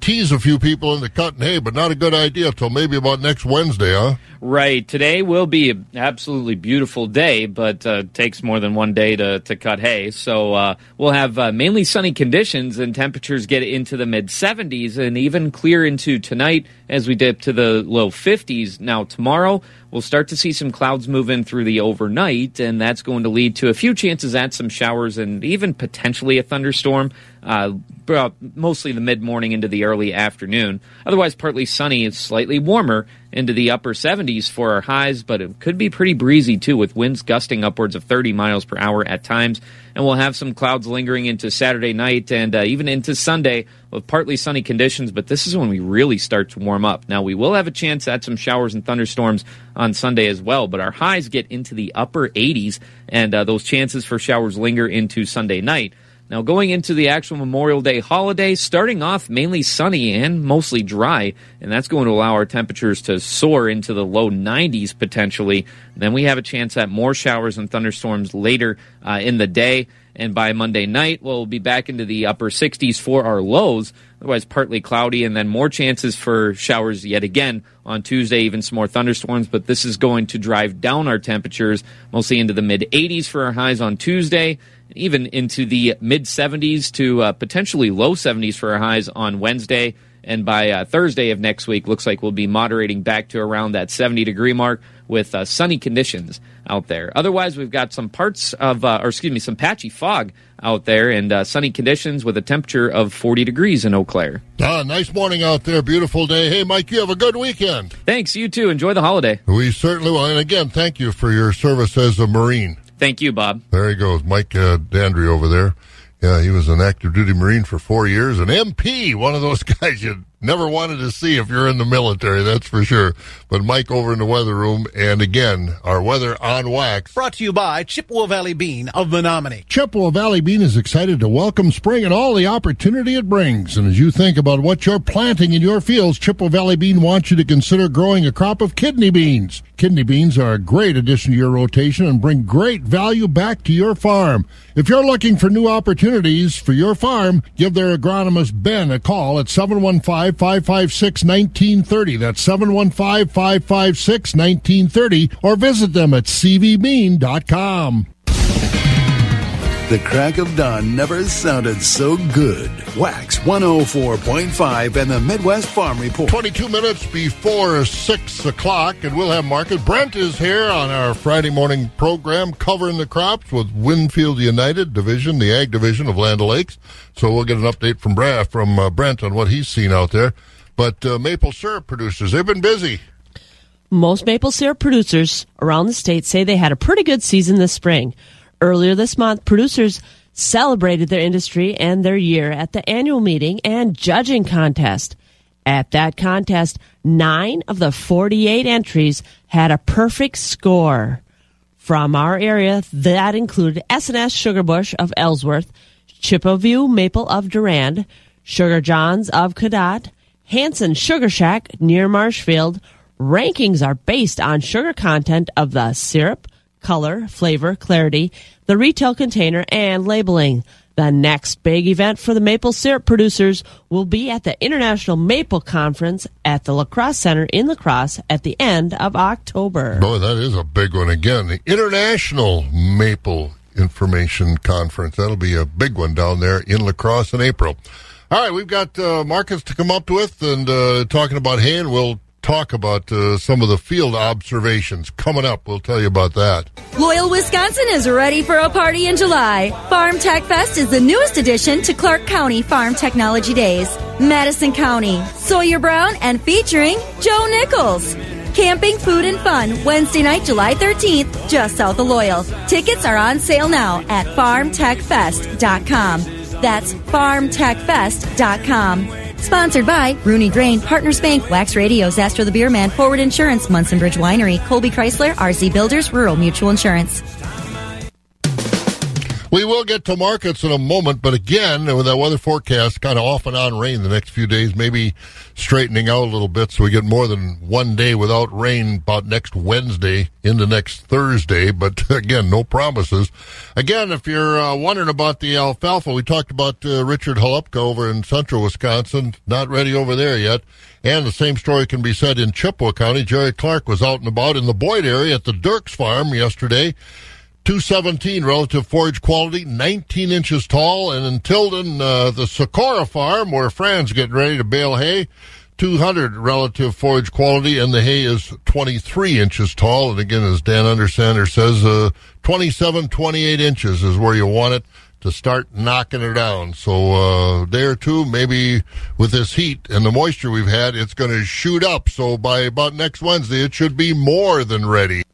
tease a few people into cutting hay, but not a good idea until maybe about next Wednesday, huh? Right. Today will be an absolutely beautiful day, but uh, takes more than one day to, to cut hay. So uh, we'll have uh, mainly sunny conditions, and temperatures get into the mid seventies and even clear into tonight as we dip to the low fifties. Now, tomorrow, we'll start to see some clouds move in through the overnight, and that's going to lead to a few chances at some showers and even potentially a thunderstorm, uh, mostly the mid-morning into the early afternoon. Otherwise, partly sunny and slightly warmer into the upper seventies for our highs, but it could be pretty breezy, too, with winds gusting upwards of thirty miles per hour at times. And we'll have some clouds lingering into Saturday night and uh, even into Sunday with partly sunny conditions, but this is when we really start to warm up. Now, we will have a chance at some showers and thunderstorms on Sunday as well, but our highs get into the upper eighties, and uh, those chances for showers linger into Sunday night. Now, going into the actual Memorial Day holiday, starting off mainly sunny and mostly dry, and that's going to allow our temperatures to soar into the low nineties potentially. Then we have a chance at more showers and thunderstorms later uh, in the day, and by Monday night, we'll be back into the upper sixties for our lows. Otherwise, partly cloudy, and then more chances for showers yet again on Tuesday, even some more thunderstorms, but this is going to drive down our temperatures, mostly into the mid eighties for our highs on Tuesday, even into the mid seventies to uh, potentially low seventies for our highs on Wednesday. And by uh, Thursday of next week, looks like we'll be moderating back to around that seventy-degree mark with uh, sunny conditions out there. Otherwise, we've got some parts of, uh, or excuse me, some patchy fog out there and uh, sunny conditions with a temperature of forty degrees in Eau Claire. Ah, nice morning out there. Beautiful day. Hey, Mike, you have a good weekend. Thanks. You too. Enjoy the holiday. We certainly will. And again, thank you for your service as a Marine. Thank you, Bob. There he goes, Mike uh, Dandry over there. Yeah, he was an active-duty Marine for four years, an M P, one of those guys you never wanted to see if you're in the military, that's for sure. But Mike over in the weather room, and again, our weather on Wax. Brought to you by Chippewa Valley Bean of Menominee. Chippewa Valley Bean is excited to welcome spring and all the opportunity it brings. And as you think about what you're planting in your fields, Chippewa Valley Bean wants you to consider growing a crop of kidney beans. Kidney beans are a great addition to your rotation and bring great value back to your farm. If you're looking for new opportunities for your farm, give their agronomist Ben a call at seven one five, five five six, one nine three zero. That's seven one five, five five six, one nine three zero. Or visit them at c v bean dot com. The crack of dawn never sounded so good. Wax one oh four point five and the Midwest Farm Report. twenty-two minutes before six o'clock, and we'll have market. Brent is here on our Friday morning program covering the crops with Winfield United Division, the Ag Division of Land O'Lakes. So we'll get an update from, Bra- from uh, Brent on what he's seen out there. But uh, maple syrup producers, they've been busy. Most maple syrup producers around the state say they had a pretty good season this spring. Earlier this month, producers celebrated their industry and their year at the annual meeting and judging contest. At that contest, nine of the forty-eight entries had a perfect score. From our area, that included S and S Sugarbush of Ellsworth, Chippewa Maple of Durand, Sugar John's of Cadott, Hanson Sugar Shack near Marshfield. Rankings are based on sugar content of the syrup, color, flavor, clarity, the retail container, and labeling. The next big event for the maple syrup producers will be at the International Maple Conference at the La Crosse Center in La Crosse at the end of October. Boy, that is a big one again. The International Maple Information Conference. That'll be a big one down there in La Crosse in April. All right, we've got uh, markets to come up with, and uh, talking about hay, and we'll talk about uh, some of the field observations coming up. We'll tell you about that. Loyal, Wisconsin is ready for a party in July. Farm Tech Fest is the newest addition to Clark County Farm Technology Days. Madison County, Sawyer Brown, and featuring Joe Nichols. Camping, food, and fun, Wednesday night, July thirteenth, just south of Loyal. Tickets are on sale now at farm tech fest dot com. That's farm tech fest dot com. Sponsored by Rooney Grain, Partners Bank, Wax Radios, Astro the Beer Man, Forward Insurance, Munsonbridge Winery, Colby Chrysler, R C Builders, Rural Mutual Insurance. We will get to markets in a moment, but again, with that weather forecast, kind of off and on rain the next few days, maybe straightening out a little bit, so we get more than one day without rain about next Wednesday into next Thursday, but again, no promises. Again, if you're uh, wondering about the alfalfa, we talked about uh, Richard Holupka over in central Wisconsin, not ready over there yet. And the same story can be said in Chippewa County. Jerry Clark was out and about in the Boyd area at the Dirks farm yesterday. two seventeen relative forage quality, nineteen inches tall. And in Tilden, uh, the Socorro farm, where Fran's getting ready to bale hay, two hundred relative forage quality, and the hay is twenty-three inches tall. And again, as Dan Undersander says, uh, twenty-seven, twenty-eight inches is where you want it to start knocking it down. So uh, a day or two, maybe with this heat and the moisture we've had, it's going to shoot up. So by about next Wednesday, it should be more than ready.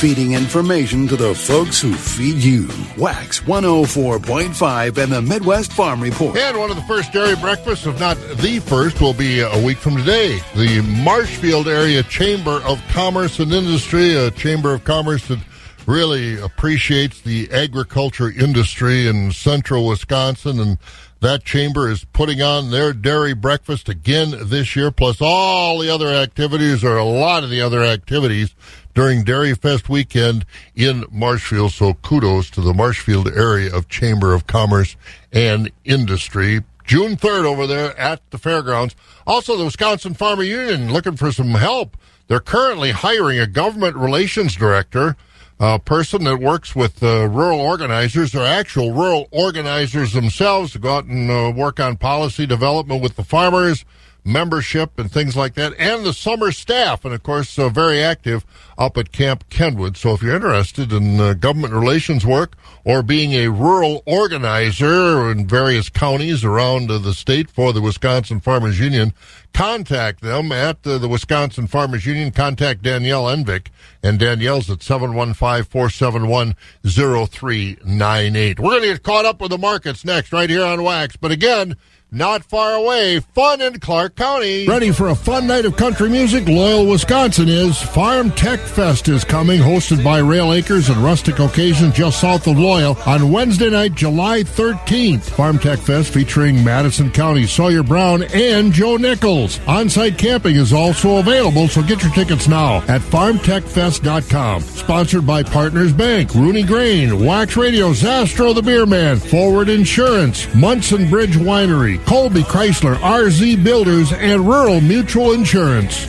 Feeding information to the folks who feed you. Wax one oh four point five and the Midwest Farm Report. And one of the first dairy breakfasts, if not the first, will be a week from today. The Marshfield Area Chamber of Commerce and Industry, a chamber of commerce that really appreciates the agriculture industry in central Wisconsin, and that chamber is putting on their dairy breakfast again this year, plus all the other activities, or a lot of the other activities, during Dairy Fest weekend in Marshfield. So kudos to the Marshfield Area of Chamber of Commerce and Industry. June third over there at the fairgrounds. Also, the Wisconsin Farmer Union looking for some help. They're currently hiring a government relations director, a person that works with uh, rural organizers, or actual rural organizers themselves, to go out and uh, work on policy development with the farmers, membership and things like that, and the summer staff, and of course uh, very active up at Camp Kenwood. So if you're interested in uh, government relations work or being a rural organizer in various counties around uh, the state for the Wisconsin Farmers Union, contact them at uh, the Wisconsin Farmers Union. Contact Danielle Envick, and Danielle's at seven one five, four seven one, zero three nine eight. We're going to get caught up with the markets next right here on Wax, but again, not far away, fun in Clark County. Ready for a fun night of country music? Loyal, Wisconsin is. Farm Tech Fest is coming, hosted by Rail Acres and Rustic Occasions just south of Loyal on Wednesday night, July thirteenth. Farm Tech Fest featuring Madison County, Sawyer Brown, and Joe Nichols. On-site camping is also available, so get your tickets now at farm tech fest dot com. Sponsored by Partners Bank, Rooney Grain, Wax Radio, Zastro the Beer Man, Forward Insurance, Munsonbridge Winery, Colby Chrysler, R Z Builders, and Rural Mutual Insurance.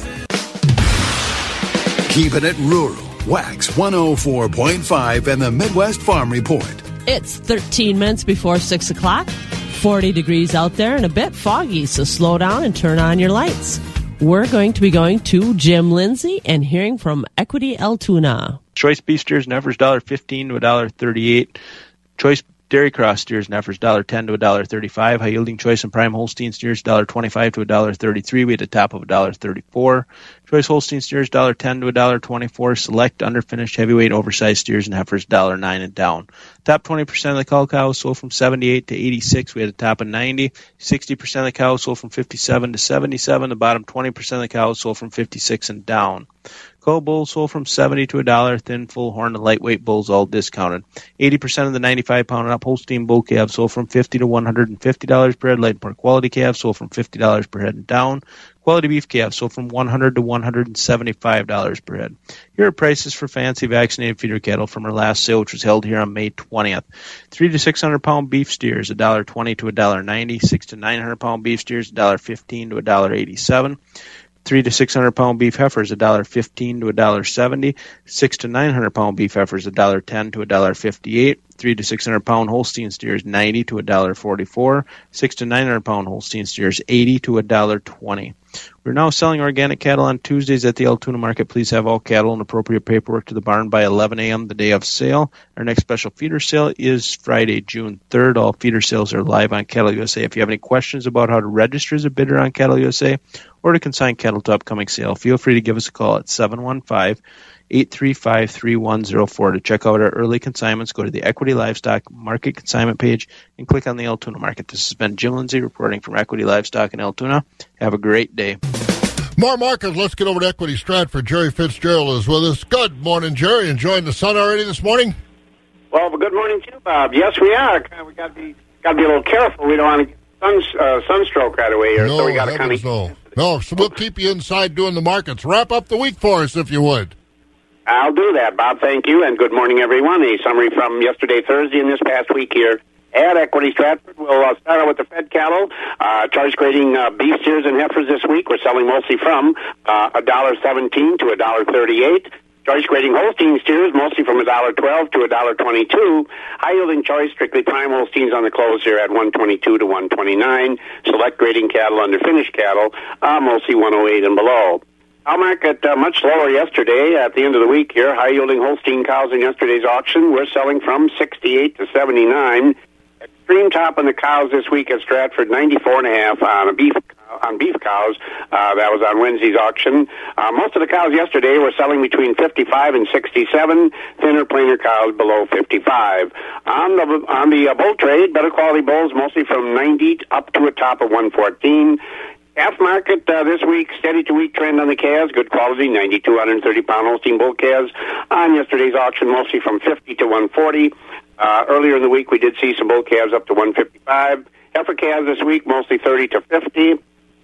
Keeping it rural. Wax one oh four point five and the Midwest Farm Report. It's thirteen minutes before six o'clock, forty degrees out there and a bit foggy, so slow down and turn on your lights. We're going to be going to Jim Lindsay and hearing from Equity Altoona. Choice beef steers and heifers, one dollar fifteen to one dollar thirty-eight. Choice dairy cross steers and heifers, one dollar ten to one dollar thirty-five. High yielding choice and prime Holstein steers, one dollar twenty-five to one dollar thirty-three. We had a top of one dollar thirty-four. Choice Holstein steers, one dollar ten to one dollar twenty-four. Select underfinished heavyweight oversized steers and heifers, one dollar nine and down. Top twenty percent of the cull cows sold from seventy-eight to eighty-six. We had a top of ninety. sixty percent of the cows sold from fifty-seven to seventy-seven. The bottom twenty percent of the cows sold from fifty-six and down. Cull bulls sold from seventy dollars to one dollar. Thin, full horn, and lightweight bulls all discounted. eighty percent of the ninety-five pound and up Holstein bull calves sold from fifty dollars to one hundred fifty dollars per head. Light pork quality calves sold from fifty dollars per head and down. Quality beef calves sold from one hundred dollars to one hundred seventy-five dollars per head. Here are prices for fancy vaccinated feeder cattle from our last sale, which was held here on May twentieth. three to six hundred pound beef steers, one dollar twenty to one dollar ninety. six to nine hundred pound beef steers, one dollar fifteen to one dollar eighty-seven. three to six hundred pound beef heifers, one dollar fifteen to one dollar seventy. six to nine hundred pound beef heifers, one dollar ten to one dollar fifty-eight. three to six hundred pound Holstein steers, ninety to one dollar forty-four. six to nine hundred pound Holstein steers, eighty to one dollar twenty. We're now selling organic cattle on Tuesdays at the Altoona Market. Please have all cattle and appropriate paperwork to the barn by eleven a.m. the day of sale. Our next special feeder sale is Friday, June third. All feeder sales are live on Cattle U S A. If you have any questions about how to register as a bidder on Cattle U S A or to consign cattle to upcoming sale, feel free to give us a call at seven one five, eight three five, three one zero four. To check out our early consignments, go to the Equity Livestock Market Consignment page and click on the Altoona Market. This has been Jim Lindsay reporting from Equity Livestock in Altoona. Have a great day. More markets. Let's get over to Equity Stratford. Jerry Fitzgerald is with us. Good morning, Jerry. Enjoying the sun already this morning? Well, but good morning to you, Bob. Yes, we are. We got to be got to be a little careful. We don't want to get sun, uh, sunstroke right away here, no, so we got to kind of no. no. So we'll keep you inside doing the markets. Wrap up the week for us, if you would. I'll do that, Bob. Thank you, and good morning, everyone. A summary from yesterday, Thursday, and this past week here at Equity Stratford. We'll uh, start out with the fed cattle. Uh, charge grading uh, beef steers and heifers this week. We're selling mostly from uh, one dollar seventeen to one dollar thirty-eight. Choice grading Holstein steers, mostly from one dollar twelve to one dollar twenty-two. High-yielding choice, strictly prime Holsteins on the close here at one twenty-two to one twenty-nine. Select grading cattle under finished cattle, uh, mostly one oh eight and below. Cow market uh, much lower yesterday at the end of the week here. High-yielding Holstein cows in yesterday's auction, we're selling from sixty-eight to seventy-nine. Extreme top on the cows this week at Stratford, ninety-four and a half on a beef on beef cows. Uh, that was on Wednesday's auction. Uh, most of the cows yesterday were selling between fifty-five and sixty-seven. Thinner, plainer cows below fifty-five. On the on the uh, bull trade, better quality bulls mostly from ninety up to a top of one fourteen. Calf market uh, this week, steady to weak trend on the calves, good quality, ninety to one thirty pound Holstein bull calves. On yesterday's auction, mostly from fifty to one forty. Uh, earlier in the week, we did see some bull calves up to one fifty-five. Heifer calves this week, mostly thirty to fifty.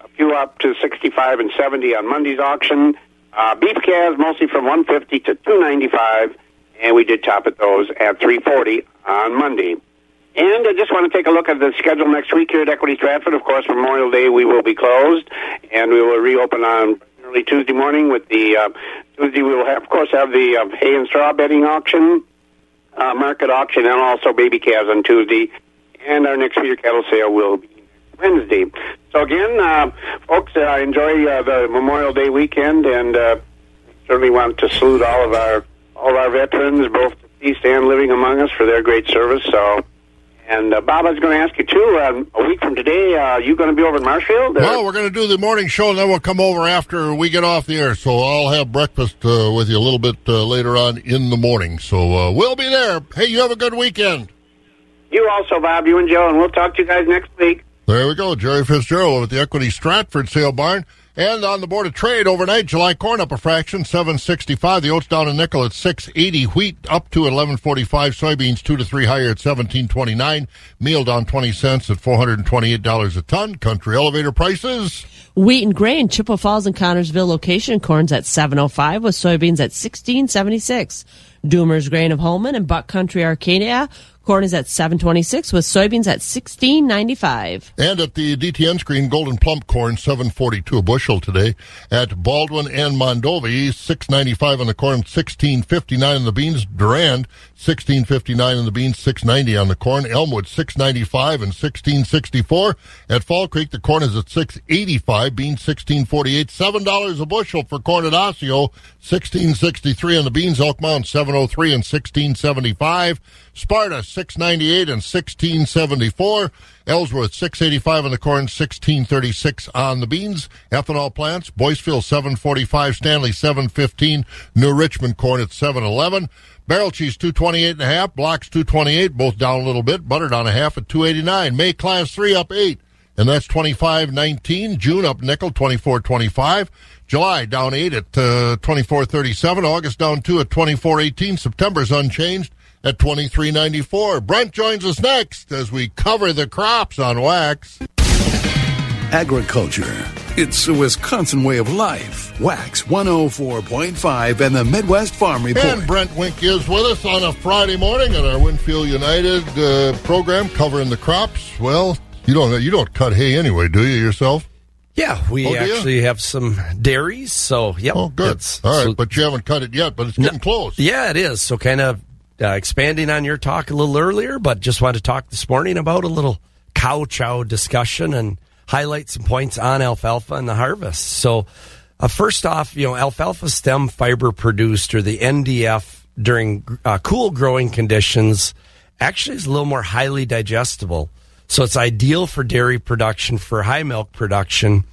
A few up to sixty-five and seventy on Monday's auction. Uh, beef calves, mostly from one fifty to two ninety-five. And we did top at those at three forty on Monday. And I just want to take a look at the schedule next week here at Equity Stratford. Of course, Memorial Day, we will be closed, and we will reopen on early Tuesday morning with the uh, Tuesday. We will, have, of course, have the uh, hay and straw bedding auction, uh, market auction, and also baby calves on Tuesday. And our next feeder cattle sale will be Wednesday. So, again, uh, folks, uh, enjoy uh, the Memorial Day weekend, and uh, certainly want to salute all of our all our veterans, both deceased and living among us, for their great service. So. And, uh, Bob, I was going to ask you, too, um, a week from today, uh, are you going to be over at Marshfield? Or? Well, we're going to do the morning show, and then we'll come over after we get off the air. So I'll have breakfast uh, with you a little bit uh, later on in the morning. So uh, we'll be there. Hey, you have a good weekend. You also, Bob, you and Joe, and we'll talk to you guys next week. There we go. Jerry Fitzgerald at the Equity Stratford Sale Barn. And on the Board of Trade overnight, July corn up a fraction, seven sixty-five. The oats down a nickel at six eighty. Wheat up to eleven forty-five. Soybeans two to three higher at seventeen twenty-nine. Meal down twenty cents at four hundred twenty-eight dollars a ton. Country elevator prices. Wheat and grain, Chippewa Falls and Connorsville location. Corn's at seven oh five with soybeans at sixteen seventy-six. Doomer's grain of Holman and Buck Country Arcadia. Corn is at seven twenty-six with soybeans at sixteen ninety-five. And at the D T N screen, golden plump corn seven forty-two a bushel today. At Baldwin and Mondovi, six ninety-five on the corn, sixteen fifty-nine on the beans. Durand, sixteen fifty-nine on the beans, six ninety on the corn. Elmwood, six ninety-five and sixteen sixty-four. At Fall Creek, the corn is at six eighty-five, beans sixteen forty-eight, seven dollars a bushel for corn at Osseo, sixteen sixty-three on the beans. Elk Mound, seven oh three and sixteen seventy-five. Sparta, six ninety-eight and sixteen seventy-four. Ellsworth, six eighty-five on the corn, sixteen thirty-six on the beans. Ethanol plants, Boyceville, seven forty-five. Stanley, seven fifteen. New Richmond corn at seven eleven. Barrel cheese, two twenty-eight and a half. Blocks, two twenty-eight, both down a little bit. Butter down a half at two eighty-nine. May class three up eight. And that's twenty-five nineteen. June up nickel, twenty-four twenty-five. July down eight at uh, twenty-four thirty-seven. August down two at twenty-four eighteen. September's unchanged at twenty-three ninety-four. Brent joins us next as we cover the crops on Wax. Agriculture. It's a Wisconsin way of life. Wax one oh four point five and the Midwest Farm Report. And Brent Wink is with us on a Friday morning at our Winfield United uh, program covering the crops. Well, you don't you don't cut hay anyway, do you, yourself? Yeah, we oh, actually have some dairies, so yep. Oh, good. All right, so, but you haven't cut it yet, but it's getting no, close. Yeah, it is. So kind of uh, expanding on your talk a little earlier, but just wanted to talk this morning about a little cow-chow discussion and highlight some points on alfalfa and the harvest. So uh, first off, you know, alfalfa stem fiber produced, or the N D F, during uh, cool growing conditions actually is a little more highly digestible. So it's ideal for dairy production, for high milk production.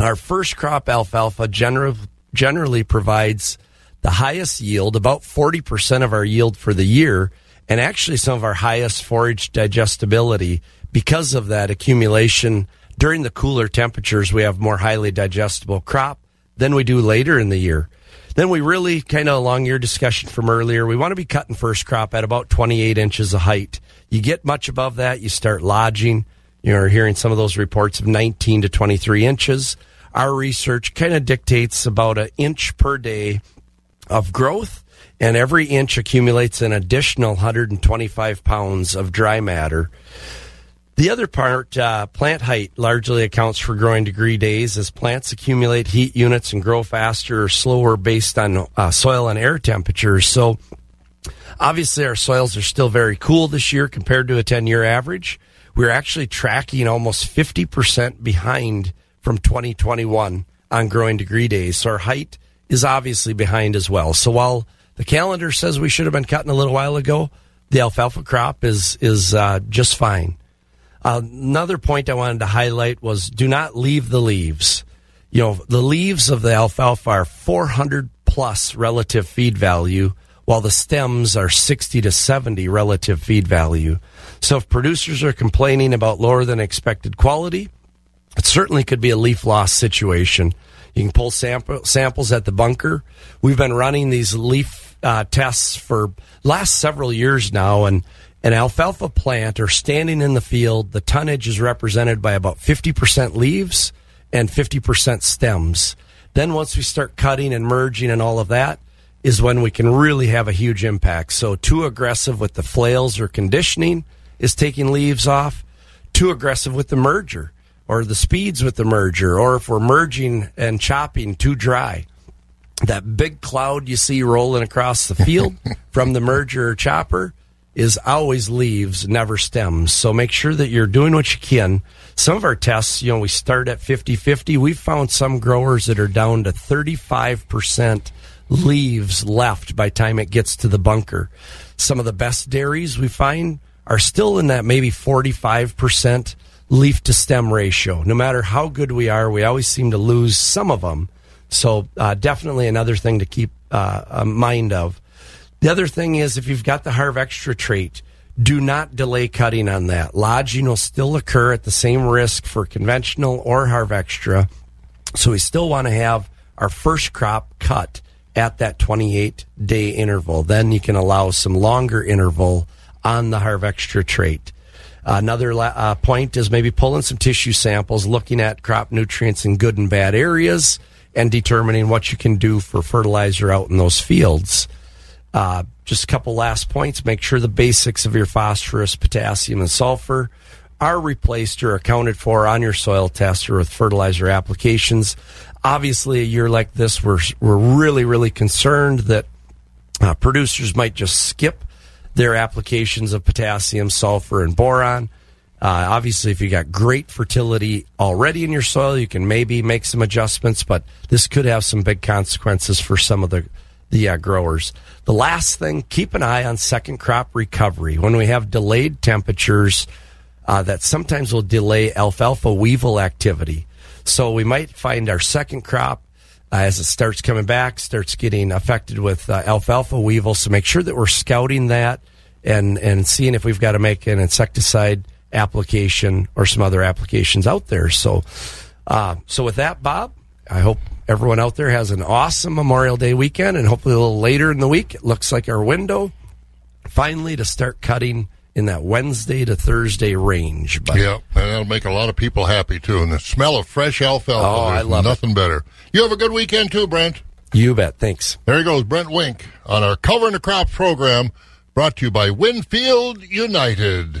Our first crop, alfalfa, generally, generally provides the highest yield, about forty percent of our yield for the year, and actually some of our highest forage digestibility. Because of that accumulation during the cooler temperatures, we have more highly digestible crop than we do later in the year. Then we really, kind of along your discussion from earlier, we want to be cutting first crop at about twenty-eight inches of height. You get much above that, you start lodging. You're hearing some of those reports of nineteen to twenty-three inches. Our research kind of dictates about an inch per day of growth, and every inch accumulates an additional one hundred twenty-five pounds of dry matter. The other part, uh, plant height, largely accounts for growing degree days, as plants accumulate heat units and grow faster or slower based on uh, soil and air temperatures. So obviously our soils are still very cool this year compared to a ten-year average. We're actually tracking almost fifty percent behind from twenty twenty-one on growing degree days. So our height is obviously behind as well. So while the calendar says we should have been cutting a little while ago, the alfalfa crop is, is uh, just fine. Another point I wanted to highlight was do not leave the leaves. You know, the leaves of the alfalfa are four hundred plus relative feed value, while the stems are sixty to seventy relative feed value. So if producers are complaining about lower than expected quality, it certainly could be a leaf loss situation. You can pull sample, samples at the bunker. We've been running these leaf uh, tests for last several years now, and an alfalfa plant or standing in the field, the tonnage is represented by about fifty percent leaves and fifty percent stems. Then once we start cutting and merging and all of that is when we can really have a huge impact. So too aggressive with the flails or conditioning is taking leaves off. Too aggressive with the merger or the speeds with the merger, or if we're merging and chopping too dry. That big cloud you see rolling across the field from the merger or chopper is always leaves, never stems. So make sure that you're doing what you can. Some of our tests, you know, we start at fifty-fifty. We've found some growers that are down to thirty-five percent leaves left by time it gets to the bunker. Some of the best dairies we find are still in that maybe forty-five percent leaf to stem ratio. No matter how good we are, we always seem to lose some of them. So uh, definitely another thing to keep uh, a mind of. The other thing is, if you've got the Harv Extra trait, do not delay cutting on that. Lodging will still occur at the same risk for conventional or Harv Extra, so we still want to have our first crop cut at that twenty-eight day interval. Then you can allow some longer interval on the Harv Extra trait. Another la- uh, point is maybe pulling some tissue samples, looking at crop nutrients in good and bad areas, and determining what you can do for fertilizer out in those fields. Uh, just a couple last points. Make sure the basics of your phosphorus, potassium, and sulfur are replaced or accounted for on your soil test or with fertilizer applications. Obviously, a year like this, we're we're really, really concerned that uh, producers might just skip their applications of potassium, sulfur, and boron. Uh, obviously, if you got great fertility already in your soil, you can maybe make some adjustments, but this could have some big consequences for some of the The uh, growers. The last thing, keep an eye on second crop recovery. When we have delayed temperatures, uh, that sometimes will delay alfalfa weevil activity. So we might find our second crop, uh, as it starts coming back, starts getting affected with uh, alfalfa weevil. So make sure that we're scouting that and, and seeing if we've got to make an insecticide application or some other applications out there. So, uh, so with that, Bob, I hope everyone out there has an awesome Memorial Day weekend, and hopefully a little later in the week, it looks like our window finally to start cutting in that Wednesday to Thursday range. But yeah, and that'll make a lot of people happy, too. And the smell of fresh alfalfa, oh, I love nothing it. better. You have a good weekend, too, Brent. You bet. Thanks. There he goes, Brent Wink, on our Covering the Crop program, brought to you by Winfield United.